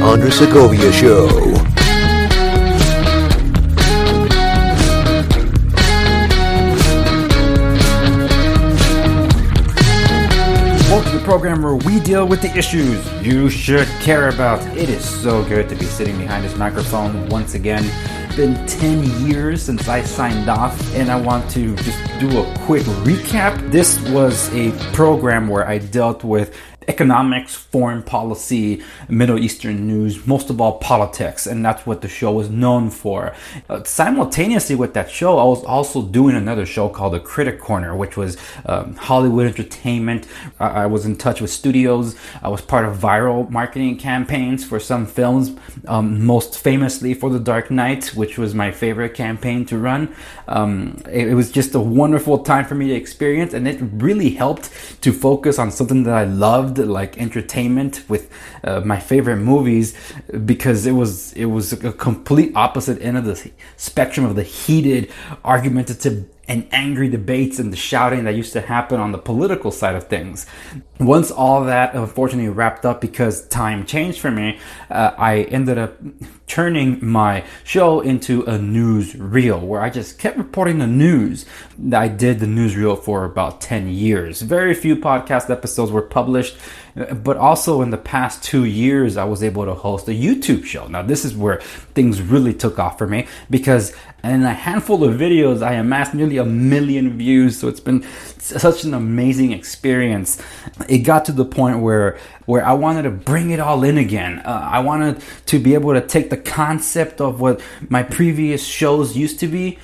The Andres Segovia Show. Welcome to the program where we deal with the issues you should care about. It is so good to be sitting behind this microphone once again. It's been 10 years since I signed off, and I want to just do a quick recap. This was a program where I dealt with economics, foreign policy, Middle Eastern news, most of all politics, and that's what the show was known for. Simultaneously with that show, I was also doing another show called The Critic Corner, which was Hollywood entertainment. I was in touch with studios. I was part of viral marketing campaigns for some films, most famously for The Dark Knight, which was my favorite campaign to run. It was just a wonderful time for me to experience, and it really helped to focus on something that I loved, like entertainment, with my favorite movies, because it was a complete opposite end of the spectrum of the heated, argumentative, and angry debates and the shouting that used to happen on the political side of things. Once all that unfortunately wrapped up because time changed for me, I ended up turning my show into a newsreel where I just kept reporting the news. I did the newsreel for about 10 years. Very few podcast episodes were published, but also in the past 2 years, I was able to host a YouTube show. Now, this is where things really took off for me, because in a handful of videos, I amassed nearly 1 million views. So it's been such an amazing experience. It got to the point where I wanted to bring it all in again. I wanted to be able to take the concept of what my previous shows used to be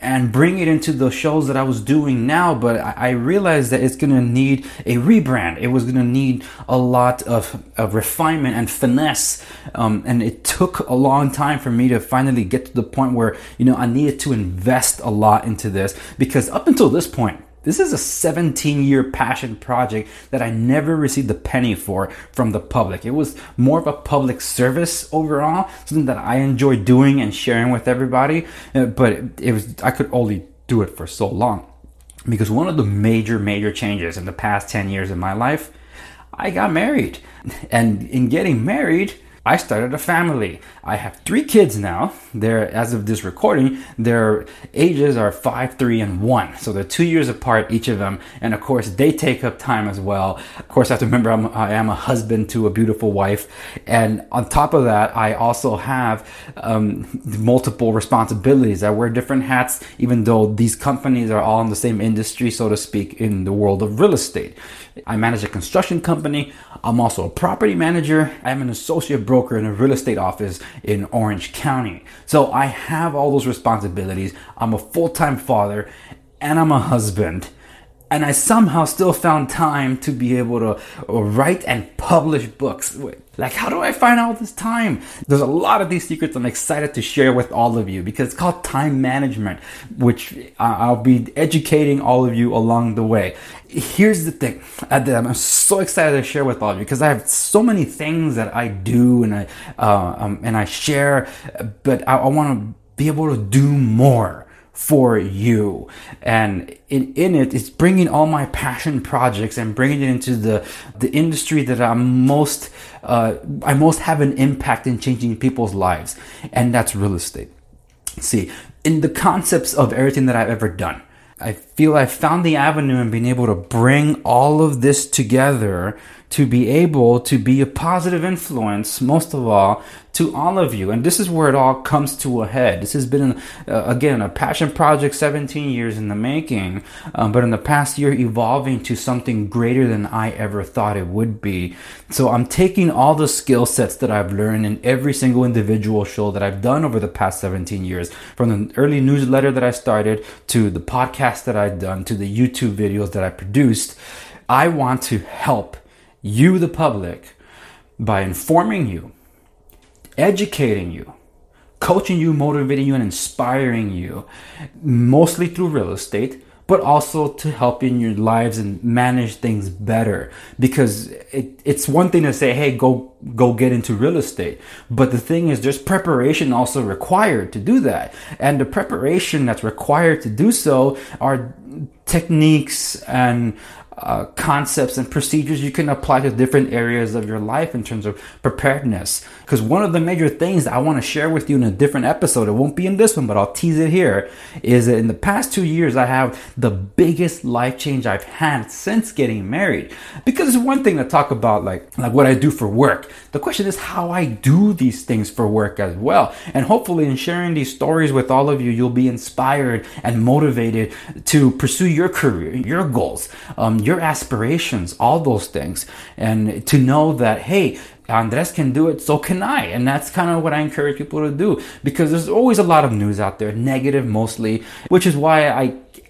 and bring it into the shows that I was doing now, but I realized that it's gonna need a rebrand. It was gonna need a lot of refinement and finesse, and it took a long time for me to finally get to the point where, you know, I needed to invest a lot into this, because up until this point, this is a 17-year passion project that I never received a penny for from the public. It was more of a public service overall, something that I enjoy doing and sharing with everybody. But I could only do it for so long, because one of the major changes in the past 10 years of my life, I got married. And in getting married, I started a family. I have 3 kids now. As of this recording, their ages are 5, 3, and 1. So they're 2 years apart, each of them. And of course, they take up time as well. Of course, I have to remember I am a husband to a beautiful wife. And on top of that, I also have multiple responsibilities. I wear different hats, even though these companies are all in the same industry, so to speak, in the world of real estate. I manage a construction company. I'm also a property manager. I'm an associate broker in a real estate office in Orange County. So I have all those responsibilities. I'm a full-time father, and I'm a husband. And I somehow still found time to be able to write and publish books. Like, how do I find all this time? There's a lot of these secrets I'm excited to share with all of you, because it's called time management, which I'll be educating all of you along the way. Here's the thing that I'm so excited to share with all of you, because I have so many things that I do and I share, but I want to be able to do more for you. And in it, it's bringing all my passion projects and bringing it into the industry that I most have an impact in changing people's lives. And that's real estate. See, in the concepts of everything that I've ever done, I feel I've found the avenue and been able to bring all of this together to be able to be a positive influence, most of all, to all of you. And this is where it all comes to a head. This has been, again, a passion project 17 years in the making, but in the past year evolving to something greater than I ever thought it would be. So I'm taking all the skill sets that I've learned in every single individual show that I've done over the past 17 years, from the early newsletter that I started, to the podcast that I've done, to the YouTube videos that I produced. I want to help you, the public, by informing you, educating you, coaching you, motivating you, and inspiring you, mostly through real estate, but also to help in your lives and manage things better. Because it's one thing to say, hey, go get into real estate. But the thing is, there's preparation also required to do that. And the preparation that's required to do so are techniques and concepts and procedures you can apply to different areas of your life in terms of preparedness. Because one of the major things I want to share with you in a different episode, it won't be in this one, but I'll tease it here, is that in the past 2 years, I have the biggest life change I've had since getting married. Because it's one thing to talk about like what I do for work. The question is how I do these things for work as well. And hopefully in sharing these stories with all of you, you'll be inspired and motivated to pursue your career, your goals, your aspirations, all those things. And to know that, hey, Andres can do it, so can I. And that's kind of what I encourage people to do, because there's always a lot of news out there, negative mostly, which is why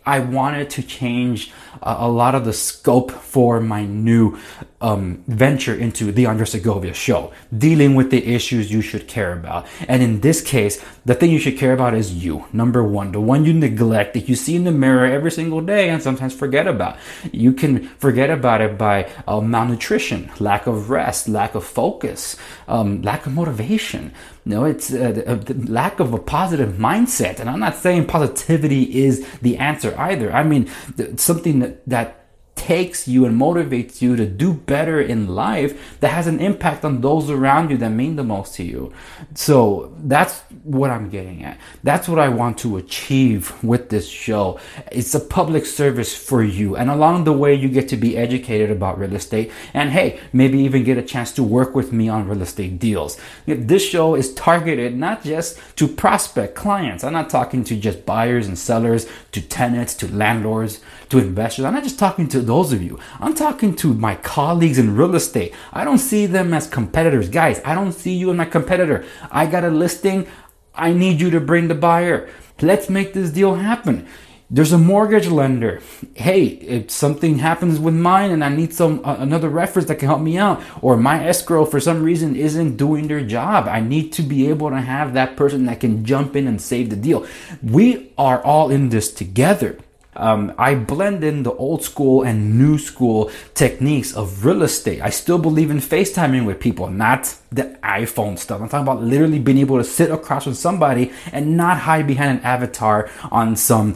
I wanted to change a lot of the scope for my new venture into the Andres Segovia Show, dealing with the issues you should care about. And in this case, the thing you should care about is you, number one, the one you neglect that you see in the mirror every single day and sometimes forget about. You can forget about it by malnutrition, lack of rest, lack of focus, lack of motivation. No, it's the lack of a positive mindset. And I'm not saying positivity is the answer either. I mean, something that takes you and motivates you to do better in life, that has an impact on those around you that mean the most to you. So that's what I'm getting at. That's what I want to achieve with this show. It's a public service for you. And along the way, you get to be educated about real estate. And hey, maybe even get a chance to work with me on real estate deals. This show is targeted not just to prospect clients. I'm not talking to just buyers and sellers, to tenants, to landlords, to investors. I'm not just talking to those of you. I'm talking to my colleagues in real estate. I don't see them as competitors. Guys, I don't see you as my competitor. I got a listing. I need you to bring the buyer. Let's make this deal happen. There's a mortgage lender. Hey, if something happens with mine and I need another reference that can help me out, or my escrow for some reason isn't doing their job, I need to be able to have that person that can jump in and save the deal. We are all in this together. I blend in the old school and new school techniques of real estate. I still believe in FaceTiming with people, not the iPhone stuff. I'm talking about literally being able to sit across from somebody and not hide behind an avatar on some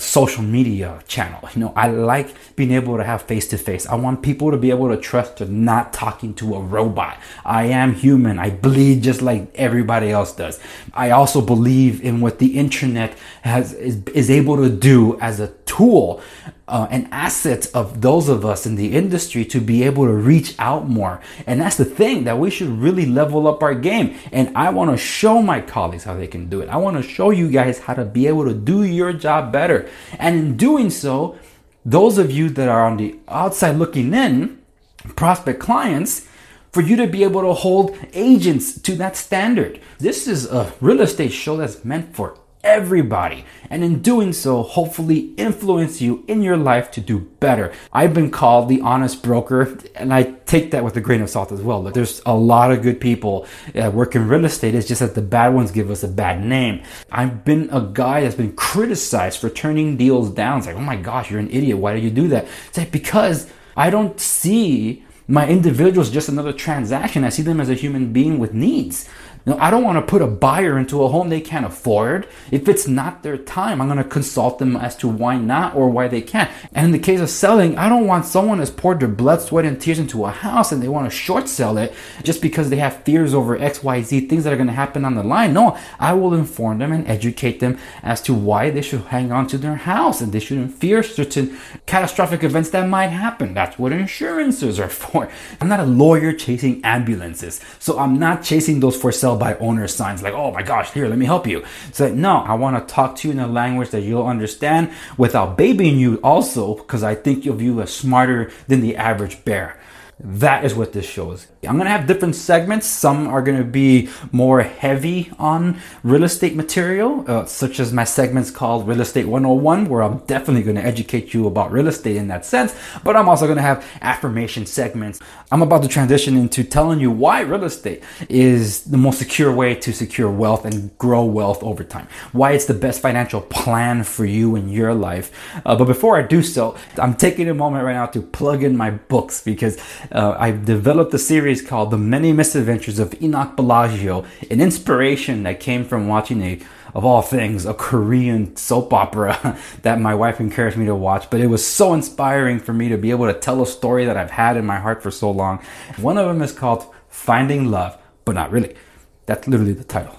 social media channel. You know, I like being able to have face-to-face. I want people to be able to trust they're not talking to a robot. I am human. I bleed just like everybody else does. I also believe in what the internet is able to do as a tool, an asset of those of us in the industry to be able to reach out more. And that's the thing, that we should really level up our game. And I want to show my colleagues how they can do it. I want to show you guys how to be able to do your job better. And in doing so, those of you that are on the outside looking in, prospect clients, for you to be able to hold agents to that standard. This is a real estate show that's meant for everybody, and in doing so, hopefully influence you in your life to do better. I've been called the honest broker, and I take that with a grain of salt as well. Look, there's a lot of good people that work in real estate. It's just that the bad ones give us a bad name. I've been a guy that's been criticized for turning deals down. It's like, oh my gosh, you're an idiot. Why did you do that? It's like, because I don't see my individuals just another transaction. I see them as a human being with needs. No, I don't want to put a buyer into a home they can't afford. If it's not their time, I'm going to consult them as to why not or why they can't. And in the case of selling, I don't want someone that's poured their blood, sweat, and tears into a house and they want to short sell it just because they have fears over X, Y, Z, things that are going to happen on the line. No, I will inform them and educate them as to why they should hang on to their house and they shouldn't fear certain catastrophic events that might happen. That's what insurances are for. I'm not a lawyer chasing ambulances, so I'm not chasing those for sale by owner signs like, oh my gosh, here, let me help you. So no, I want to talk to you in a language that you'll understand without babying you also, because I think you'll view as smarter than the average bear. That is what this show is. I'm going to have different segments. Some are going to be more heavy on real estate material, such as my segments called Real Estate 101, where I'm definitely going to educate you about real estate in that sense. But I'm also going to have affirmation segments. I'm about to transition into telling you why real estate is the most secure way to secure wealth and grow wealth over time. Why it's the best financial plan for you in your life. But before I do so, I'm taking a moment right now to plug in my books, because I've developed a series called The Many Misadventures of Enoch Bellagio, an inspiration that came from watching a, of all things, a Korean soap opera that my wife encouraged me to watch. But it was so inspiring for me to be able to tell a story that I've had in my heart for so long. One of them is called Finding Love, But Not Really. That's literally the title.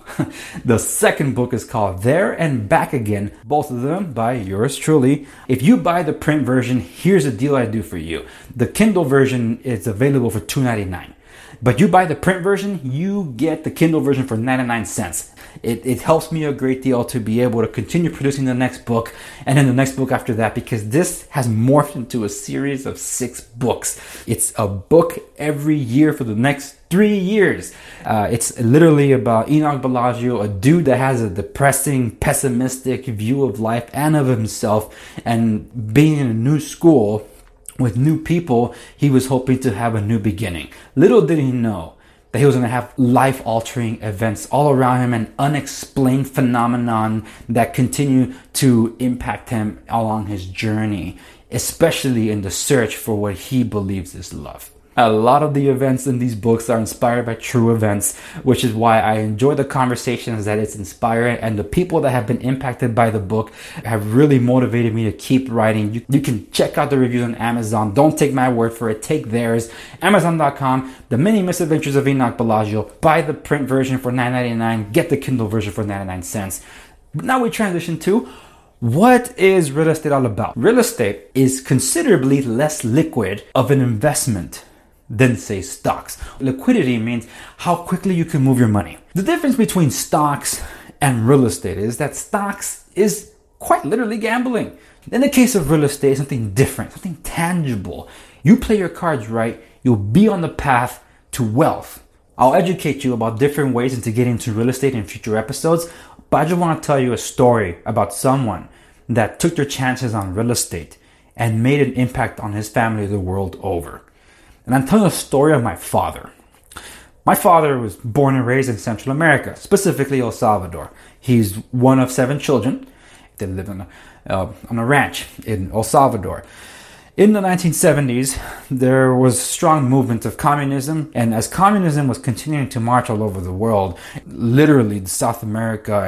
The second book is called There and Back Again, both of them by yours truly. If you buy the print version, here's a deal I do for you. The Kindle version is available for $2.99. But you buy the print version, you get the Kindle version for 99 cents. It helps me a great deal to be able to continue producing the next book and then the next book after that, because this has morphed into a series of 6 books. It's a book every year for the next 3 years. It's literally about Enoch Bellagio, a dude that has a depressing, pessimistic view of life and of himself, and being in a new school with new people, he was hoping to have a new beginning. Little did he know that he was going to have life-altering events all around him and unexplained phenomenon that continue to impact him along his journey, especially in the search for what he believes is love. A lot of the events in these books are inspired by true events, which is why I enjoy the conversations that it's inspiring, and the people that have been impacted by the book have really motivated me to keep writing. You can check out the reviews on Amazon. Don't take my word for it. Take theirs. Amazon.com, The Many Misadventures of Enoch Bellagio. Buy the print version for $9.99. Get the Kindle version for 99 cents. Now we transition to, what is real estate all about? Real estate is considerably less liquid of an investment than, say, stocks. Liquidity means how quickly you can move your money. The difference between stocks and real estate is that stocks is quite literally gambling. In the case of real estate, something different, something tangible. You play your cards right, you'll be on the path to wealth. I'll educate you about different ways into getting into real estate in future episodes, but I just want to tell you a story about someone that took their chances on real estate and made an impact on his family the world over. And I'm telling the story of my father. My father was born and raised in Central America, specifically El Salvador. He's one of 7 children. They lived on a ranch in El Salvador. In the 1970s, there was strong movement of communism, and as communism was continuing to march all over the world, literally South America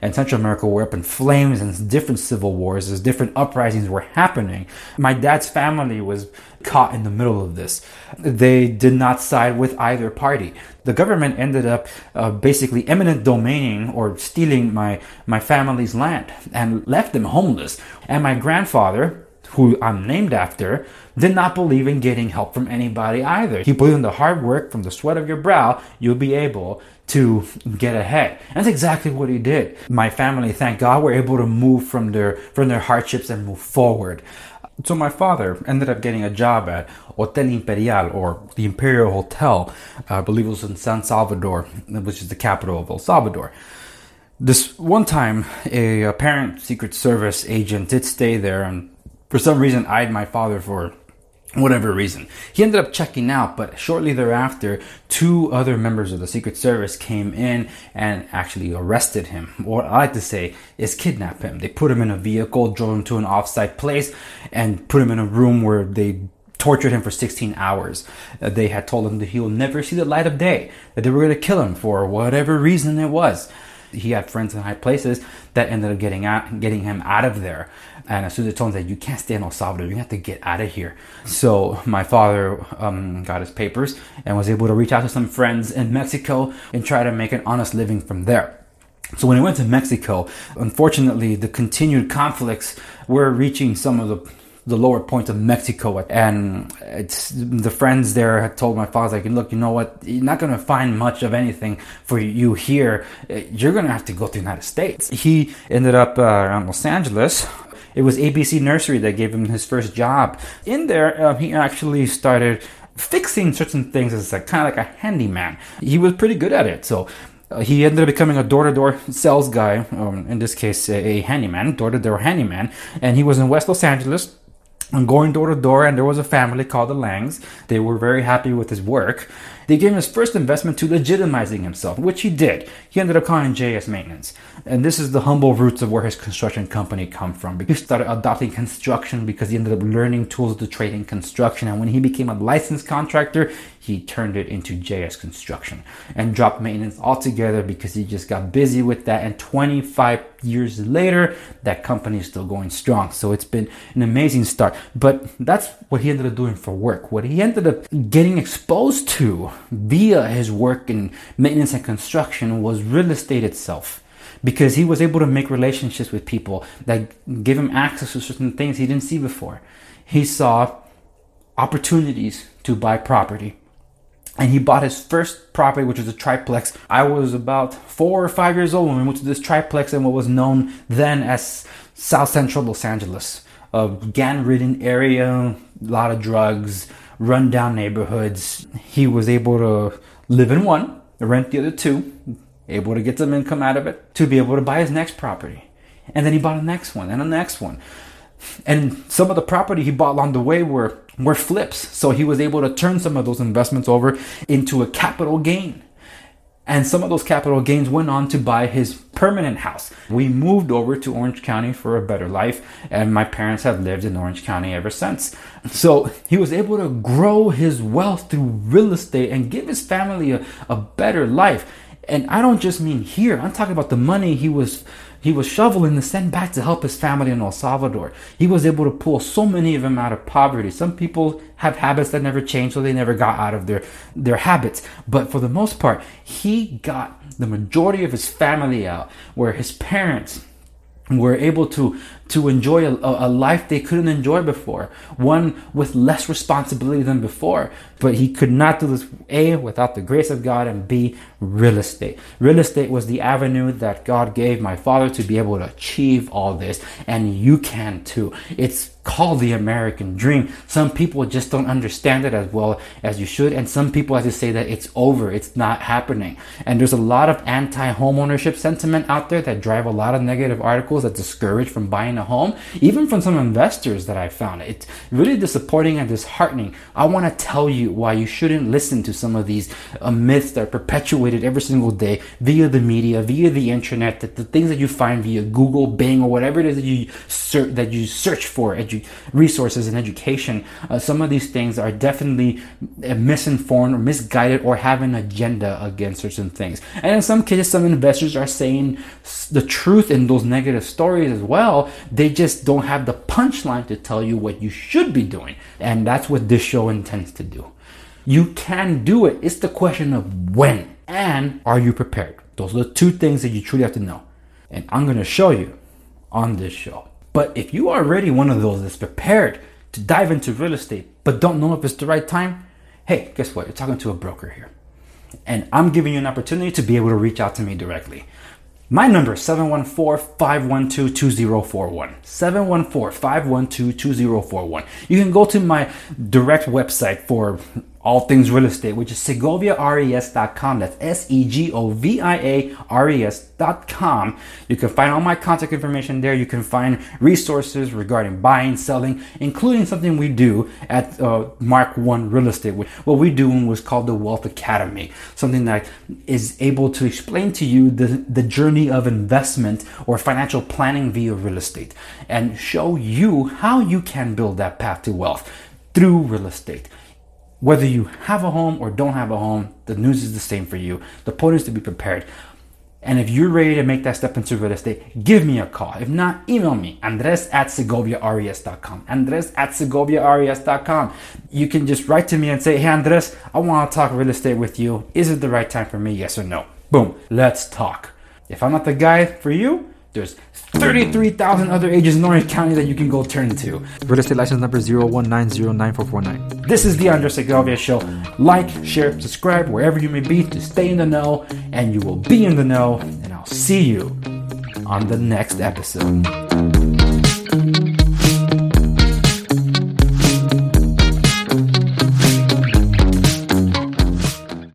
and Central America were up in flames, and different civil wars, as different uprisings were happening. My dad's family was caught in the middle of this. They did not side with either party. The government ended up basically eminent domaining or stealing my family's land and left them homeless. And my grandfather, who I'm named after, did not believe in getting help from anybody either. He believed in the hard work, from the sweat of your brow, you'll be able to get ahead. And that's exactly what he did. My family, thank God, were able to move from their hardships and move forward. So my father ended up getting a job at Hotel Imperial, or the Imperial Hotel, I believe it was in San Salvador, which is the capital of El Salvador. This one time, a apparent Secret Service agent did stay there and for some reason eyed my father for whatever reason. He ended up checking out, but shortly thereafter, 2 other members of the Secret Service came in and actually arrested him. What I like to say is kidnap him. They put him in a vehicle, drove him to an offsite place, and put him in a room where they tortured him for 16 hours. They had told him that he will never see the light of day, that they were going to kill him for whatever reason it was. He had friends in high places that ended up getting him out of there. And as soon as they told him that you can't stay in El Salvador, you have to get out of here. So my father got his papers and was able to reach out to some friends in Mexico and try to make an honest living from there. So when he went to Mexico, unfortunately, the continued conflicts were reaching some of the lower points of Mexico, and the friends there had told my father, like, look, you know what, you're not going to find much of anything for you here. You're going to have to go to the United States. He ended up around Los Angeles. It was ABC Nursery that gave him his first job. In there, he actually started fixing certain things as kind of like a handyman. He was pretty good at it, so he ended up becoming a door-to-door sales guy, in this case, a handyman, door-to-door handyman, and he was in West Los Angeles. I'm going door to door, and there was a family called the Langs. They were very happy with his work. They gave him his first investment to legitimizing himself, which he did. He ended up calling JS Maintenance. And this is the humble roots of where his construction company come from. He started adopting construction because he ended up learning tools to trade in construction. And when he became a licensed contractor, he turned it into JS Construction and dropped maintenance altogether because he just got busy with that. And 25 years later, that company is still going strong. So it's been an amazing start. But that's what he ended up doing for work. What he ended up getting exposed to via his work in maintenance and construction was real estate itself, because he was able to make relationships with people that give him access to certain things he didn't see before. He saw opportunities to buy property. And he bought his first property, which was a triplex. I was about 4 or 5 years old when we moved to this triplex in what was known then as South Central Los Angeles. A gang-ridden area, a lot of drugs, run-down neighborhoods. He was able to live in one, rent the other two, able to get some income out of it, to be able to buy his next property. And then he bought the next one, and the next one. And some of the property he bought along the way were flips. So he was able to turn some of those investments over into a capital gain. And some of those capital gains went on to buy his permanent house. We moved over to Orange County for a better life, and my parents have lived in Orange County ever since. So he was able to grow his wealth through real estate and give his family a better life. And I don't just mean here. I'm talking about the money he was shoveling to send back to help his family in El Salvador. He was able to pull so many of them out of poverty. Some people have habits that never change, so they never got out of their habits. But for the most part, he got the majority of his family out, where his parents were able to enjoy a life they couldn't enjoy before, one with less responsibility than before. But he could not do this, A, without the grace of God, and B, real estate. Real estate was the avenue that God gave my father to be able to achieve all this, and you can too. It's called the American dream. Some people just don't understand it as well as you should, and some people have to say that it's over, it's not happening. And there's a lot of anti-homeownership sentiment out there that drive a lot of negative articles that discourage from buying a home, even from some investors that I found. It's really disappointing and disheartening. I want to tell you why you shouldn't listen to some of these myths that are perpetuated every single day via the media, via the internet, that the things that you find via Google, Bing, or whatever it is that you search for resources and education. Some of these things are definitely misinformed or misguided or have an agenda against certain things. And in some cases, some investors are saying the truth in those negative stories as well. They just don't have the punchline to tell you what you should be doing. And that's what this show intends to do. You can do it. It's the question of when and are you prepared? Those are the two things that you truly have to know. And I'm going to show you on this show. But if you are already one of those that's prepared to dive into real estate but don't know if it's the right time, hey, guess what? You're talking to a broker here. And I'm giving you an opportunity to be able to reach out to me directly. My number is 714-512-2041. 714-512-2041. You can go to my direct website for all things real estate, which is SegoviaRES.com. That's SegoviaRES.com. You can find all my contact information there. You can find resources regarding buying, selling, including something we do at Mark One Real Estate. What we do was called the Wealth Academy, something that is able to explain to you the journey of investment or financial planning via real estate and show you how you can build that path to wealth through real estate. Whether you have a home or don't have a home, the news is the same for you. The point is to be prepared. And if you're ready to make that step into real estate, give me a call. If not, email me, andres@segoviares.com. andres@segoviares.com. You can just write to me and say, hey, Andres, I want to talk real estate with you. Is it the right time for me? Yes or no? Boom. Let's talk. If I'm not the guy for you, there's 33,000 other agents in Orange County that you can go turn to. Real estate license number 01909449. This is the Andres Segovia Show. Like, share, subscribe, wherever you may be, to stay in the know, and you will be in the know. And I'll see you on the next episode.